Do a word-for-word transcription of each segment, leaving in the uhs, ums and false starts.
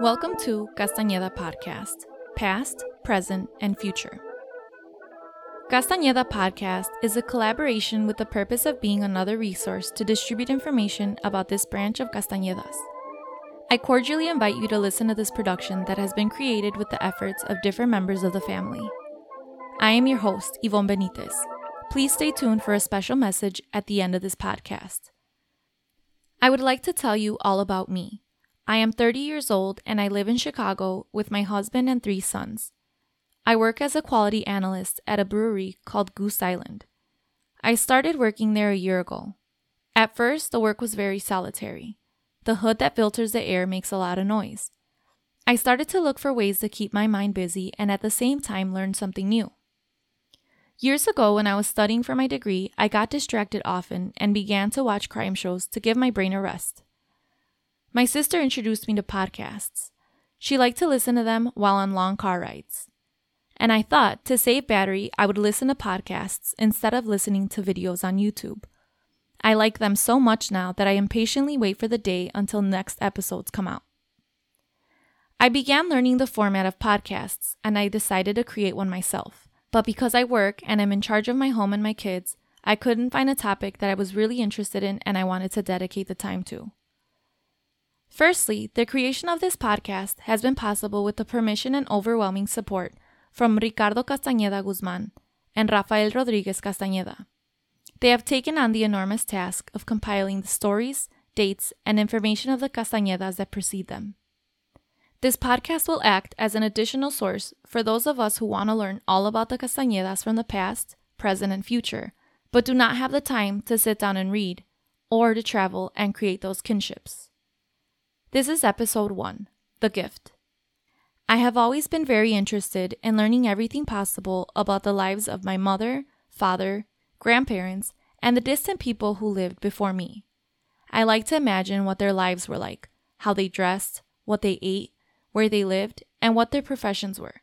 Welcome to Castañeda Podcast, Past, Present, and Future. Castañeda Podcast is a collaboration with the purpose of being another resource to distribute information about this branch of Castañedas. I cordially invite you to listen to this production that has been created with the efforts of different members of the family. I am your host, Ivonne Benitez. Please stay tuned for a special message at the end of this podcast. I would like to tell you all about me. I am thirty years old and I live in Chicago with my husband and three sons. I work as a quality analyst at a brewery called Goose Island. I started working there a year ago. At first, the work was very solitary. The hood that filters the air makes a lot of noise. I started to look for ways to keep my mind busy and at the same time learn something new. Years ago, when I was studying for my degree, I got distracted often and began to watch crime shows to give my brain a rest. My sister introduced me to podcasts. She liked to listen to them while on long car rides. And I thought, to save battery, I would listen to podcasts instead of listening to videos on YouTube. I like them so much now that I impatiently wait for the day until next episodes come out. I began learning the format of podcasts, and I decided to create one myself. But because I work and I'm in charge of my home and my kids, I couldn't find a topic that I was really interested in and I wanted to dedicate the time to. Firstly, the creation of this podcast has been possible with the permission and overwhelming support from Ricardo Castañeda Guzmán and Rafael Rodriguez Castañeda. They have taken on the enormous task of compiling the stories, dates, and information of the Castañedas that precede them. This podcast will act as an additional source for those of us who want to learn all about the Castañedas from the past, present, and future, but do not have the time to sit down and read, or to travel and create those kinships. This is episode one, The Gift. I have always been very interested in learning everything possible about the lives of my mother, father, grandparents, and the distant people who lived before me. I like to imagine what their lives were like, how they dressed, what they ate, where they lived, and what their professions were.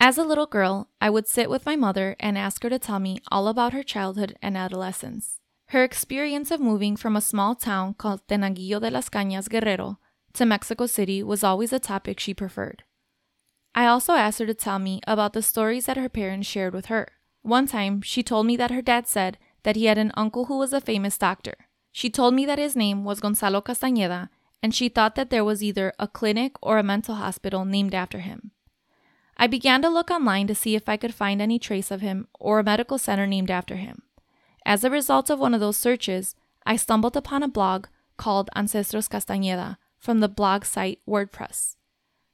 As a little girl, I would sit with my mother and ask her to tell me all about her childhood and adolescence. Her experience of moving from a small town called Tenanguillo de las Cañas, Guerrero, to Mexico City was always a topic she preferred. I also asked her to tell me about the stories that her parents shared with her. One time, she told me that her dad said that he had an uncle who was a famous doctor. She told me that his name was Gonzalo Castañeda, and she thought that there was either a clinic or a mental hospital named after him. I began to look online to see if I could find any trace of him or a medical center named after him. As a result of one of those searches, I stumbled upon a blog called Ancestros Castañeda, from the blog site WordPress.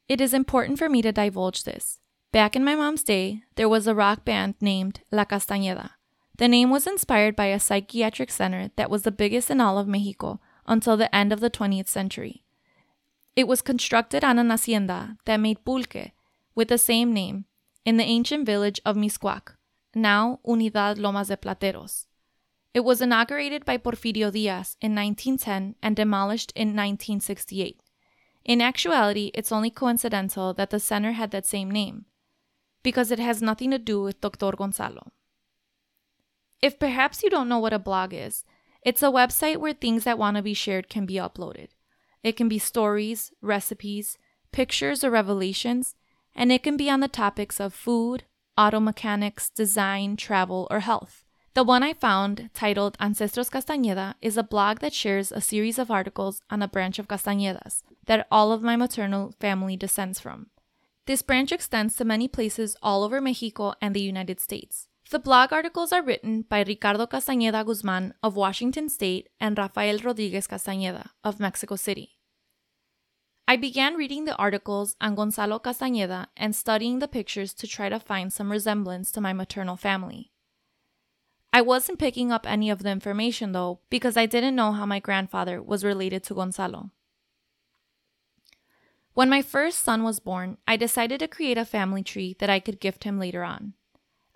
It is important for me to divulge this. Back in my mom's day, there was a rock band named La Castañeda. The name was inspired by a psychiatric center that was the biggest in all of Mexico until the end of the twentieth century. It was constructed on an hacienda that made pulque with the same name in the ancient village of Mixcoac, now Unidad Lomas de Plateros. It was inaugurated by Porfirio Díaz in nineteen ten and demolished in nineteen sixty-eight. In actuality, it's only coincidental that the center had that same name, because it has nothing to do with Doctor Gonzalo. If perhaps you don't know what a blog is, it's a website where things that want to be shared can be uploaded. It can be stories, recipes, pictures or revelations, and it can be on the topics of food, auto mechanics, design, travel, or health. The one I found, titled Ancestros Castañeda, is a blog that shares a series of articles on a branch of Castañedas that all of my maternal family descends from. This branch extends to many places all over Mexico and the United States. The blog articles are written by Ricardo Castañeda Guzmán of Washington State and Rafael Rodriguez Castañeda of Mexico City. I began reading the articles on Gonzalo Castañeda and studying the pictures to try to find some resemblance to my maternal family. I wasn't picking up any of the information, though, because I didn't know how my grandfather was related to Gonzalo. When my first son was born, I decided to create a family tree that I could gift him later on.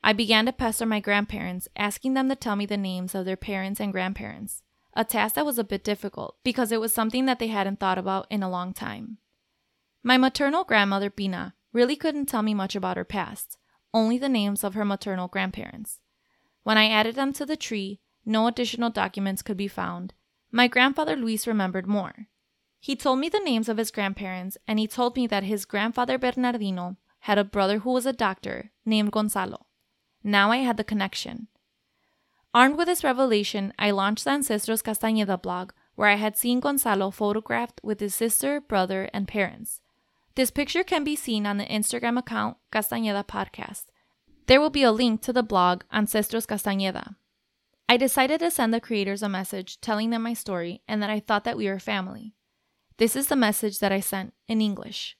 I began to pester my grandparents, asking them to tell me the names of their parents and grandparents, a task that was a bit difficult because it was something that they hadn't thought about in a long time. My maternal grandmother, Pina, really couldn't tell me much about her past, only the names of her maternal grandparents. When I added them to the tree, no additional documents could be found. My grandfather Luis remembered more. He told me the names of his grandparents, and he told me that his grandfather Bernardino had a brother who was a doctor named Gonzalo. Now I had the connection. Armed with this revelation, I launched the Ancestros Castañeda blog, where I had seen Gonzalo photographed with his sister, brother, and parents. This picture can be seen on the Instagram account Castañeda Podcast. There will be a link to the blog Ancestros Castañeda. I decided to send the creators a message telling them my story and that I thought that we were family. This is the message that I sent in English.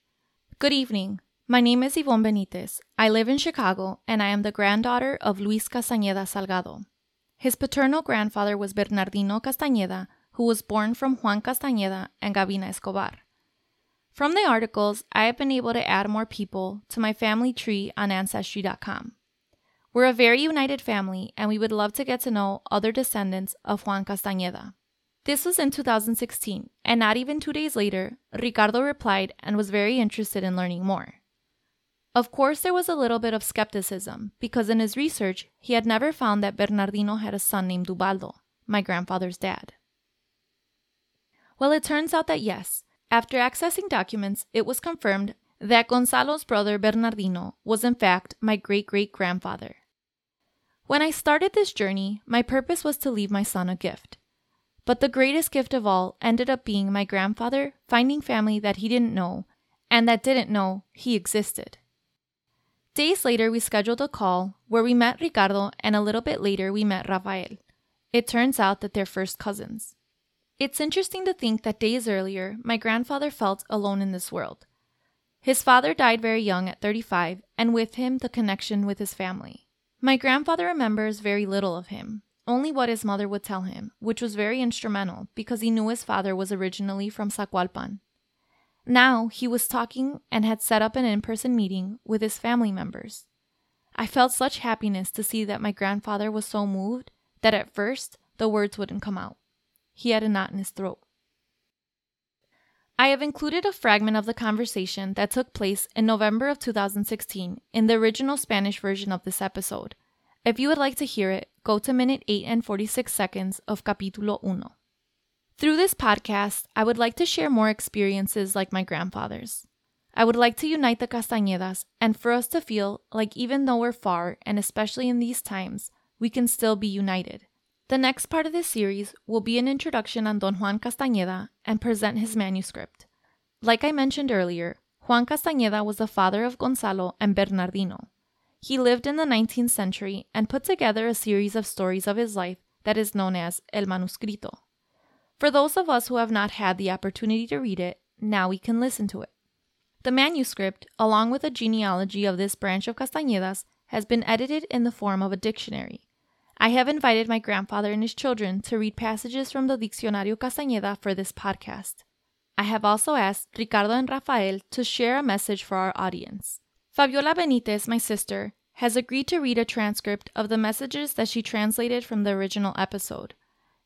Good evening. My name is Ivonne Benitez. I live in Chicago, and I am the granddaughter of Luis Castañeda Salgado. His paternal grandfather was Bernardino Castañeda, who was born from Juan Castañeda and Gabina Escobar. From the articles, I have been able to add more people to my family tree on Ancestry dot com. We're a very united family, and we would love to get to know other descendants of Juan Castañeda. This was in two thousand sixteen, and not even two days later, Ricardo replied and was very interested in learning more. Of course, there was a little bit of skepticism, because in his research, he had never found that Bernardino had a son named Dubaldo, my grandfather's dad. Well, it turns out that yes, after accessing documents, it was confirmed that Gonzalo's brother Bernardino was in fact my great-great-grandfather. When I started this journey, my purpose was to leave my son a gift. But the greatest gift of all ended up being my grandfather finding family that he didn't know, and that didn't know he existed. Days later, we scheduled a call where we met Ricardo, and a little bit later we met Rafael. It turns out that they're first cousins. It's interesting to think that days earlier, my grandfather felt alone in this world. His father died very young at thirty-five, and with him the connection with his family. My grandfather remembers very little of him, only what his mother would tell him, which was very instrumental because he knew his father was originally from Zacualpan. Now he was talking and had set up an in-person meeting with his family members. I felt such happiness to see that my grandfather was so moved that at first the words wouldn't come out. He had a knot in his throat. I have included a fragment of the conversation that took place in November of two thousand sixteen in the original Spanish version of this episode. If you would like to hear it, go to minute eight and forty-six seconds of Capitulo uno. Through this podcast, I would like to share more experiences like my grandfather's. I would like to unite the Castañedas and for us to feel like even though we're far, and especially in these times, we can still be united. The next part of this series will be an introduction on Don Juan Castañeda and present his manuscript. Like I mentioned earlier, Juan Castañeda was the father of Gonzalo and Bernardino. He lived in the nineteenth century and put together a series of stories of his life that is known as El Manuscrito. For those of us who have not had the opportunity to read it, now we can listen to it. The manuscript, along with a genealogy of this branch of Castañedas, has been edited in the form of a dictionary. I have invited my grandfather and his children to read passages from the Diccionario Castañeda for this podcast. I have also asked Ricardo and Rafael to share a message for our audience. Fabiola Benitez, my sister, has agreed to read a transcript of the messages that she translated from the original episode.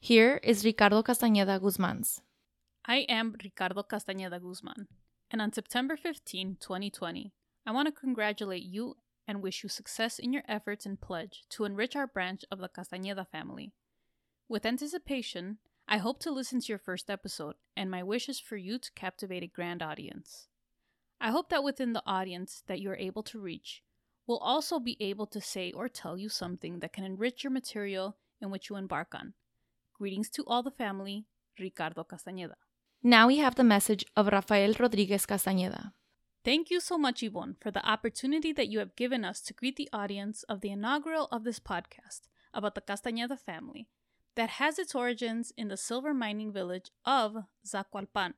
Here is Ricardo Castañeda Guzmán's. I am Ricardo Castañeda Guzmán, and on September fifteenth, twenty twenty, I want to congratulate you and wish you success in your efforts and pledge to enrich our branch of the Castañeda family. With anticipation, I hope to listen to your first episode, and my wish is for you to captivate a grand audience. I hope that within the audience that you are able to reach, will also be able to say or tell you something that can enrich your material in which you embark on. Greetings to all the family, Ricardo Castañeda. Now we have the message of Rafael Rodriguez Castañeda. Thank you so much, Ivonne, for the opportunity that you have given us to greet the audience of the inaugural of this podcast about the Castañeda family that has its origins in the silver mining village of Zacualpan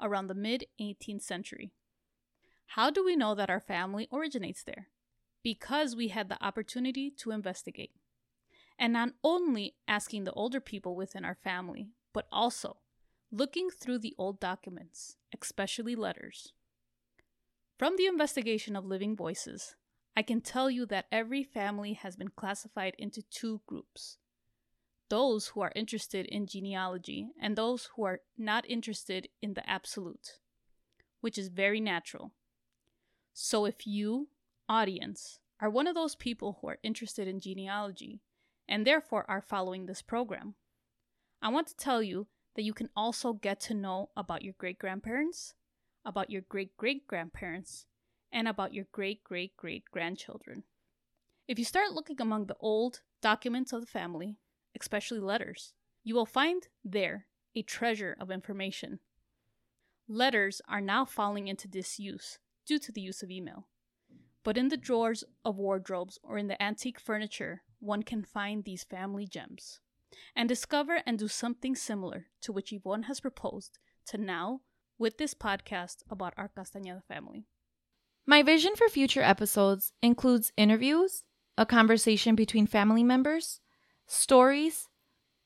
around the mid-eighteenth century. How do we know that our family originates there? Because we had the opportunity to investigate. And not only asking the older people within our family, but also looking through the old documents, especially letters. From the investigation of living voices, I can tell you that every family has been classified into two groups. Those who are interested in genealogy and those who are not interested in the absolute, which is very natural. So if you, audience, are one of those people who are interested in genealogy and therefore are following this program, I want to tell you that you can also get to know about your great-grandparents, about your great-great-grandparents, and about your great-great-great-grandchildren. If you start looking among the old documents of the family, especially letters, you will find there a treasure of information. Letters are now falling into disuse due to the use of email. But in the drawers of wardrobes or in the antique furniture, one can find these family gems and discover and do something similar to which Ivonne has proposed to now with this podcast about our Castañeda family. My vision for future episodes includes interviews, a conversation between family members, stories,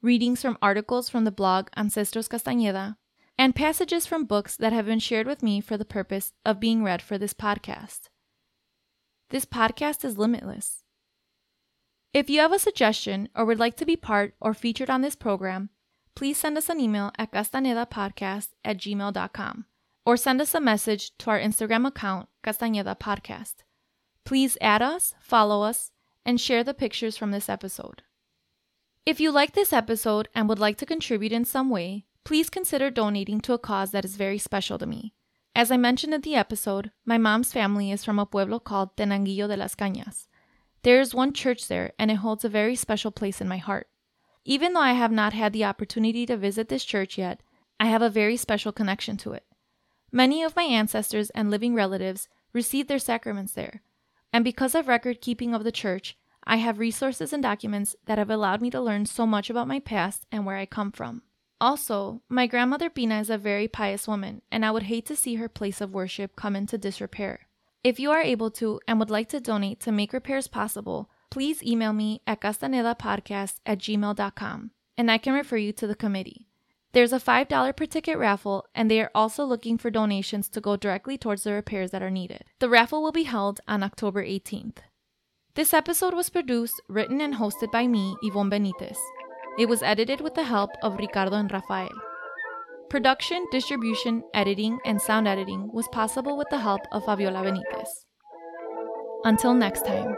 readings from articles from the blog Ancestros Castañeda, and passages from books that have been shared with me for the purpose of being read for this podcast. This podcast is limitless. If you have a suggestion or would like to be part or featured on this program, please send us an email at castañedapodcast at gmail dot com or send us a message to our Instagram account, Castañeda Podcast. Please add us, follow us, and share the pictures from this episode. If you like this episode and would like to contribute in some way, please consider donating to a cause that is very special to me. As I mentioned in the episode, my mom's family is from a pueblo called Tenanguillo de las Cañas. There is one church there, and it holds a very special place in my heart. Even though I have not had the opportunity to visit this church yet, I have a very special connection to it. Many of my ancestors and living relatives received their sacraments there, and because of record keeping of the church, I have resources and documents that have allowed me to learn so much about my past and where I come from. Also, my grandmother Pina is a very pious woman, and I would hate to see her place of worship come into disrepair. If you are able to and would like to donate to make repairs possible, please email me at castañedapodcast at gmail dot com, and I can refer you to the committee. There's a five dollars per ticket raffle, and they are also looking for donations to go directly towards the repairs that are needed. The raffle will be held on October eighteenth. This episode was produced, written, and hosted by me, Ivonne Benitez. It was edited with the help of Ricardo and Rafael. Production, distribution, editing, and sound editing was possible with the help of Fabiola Benitez. Until next time.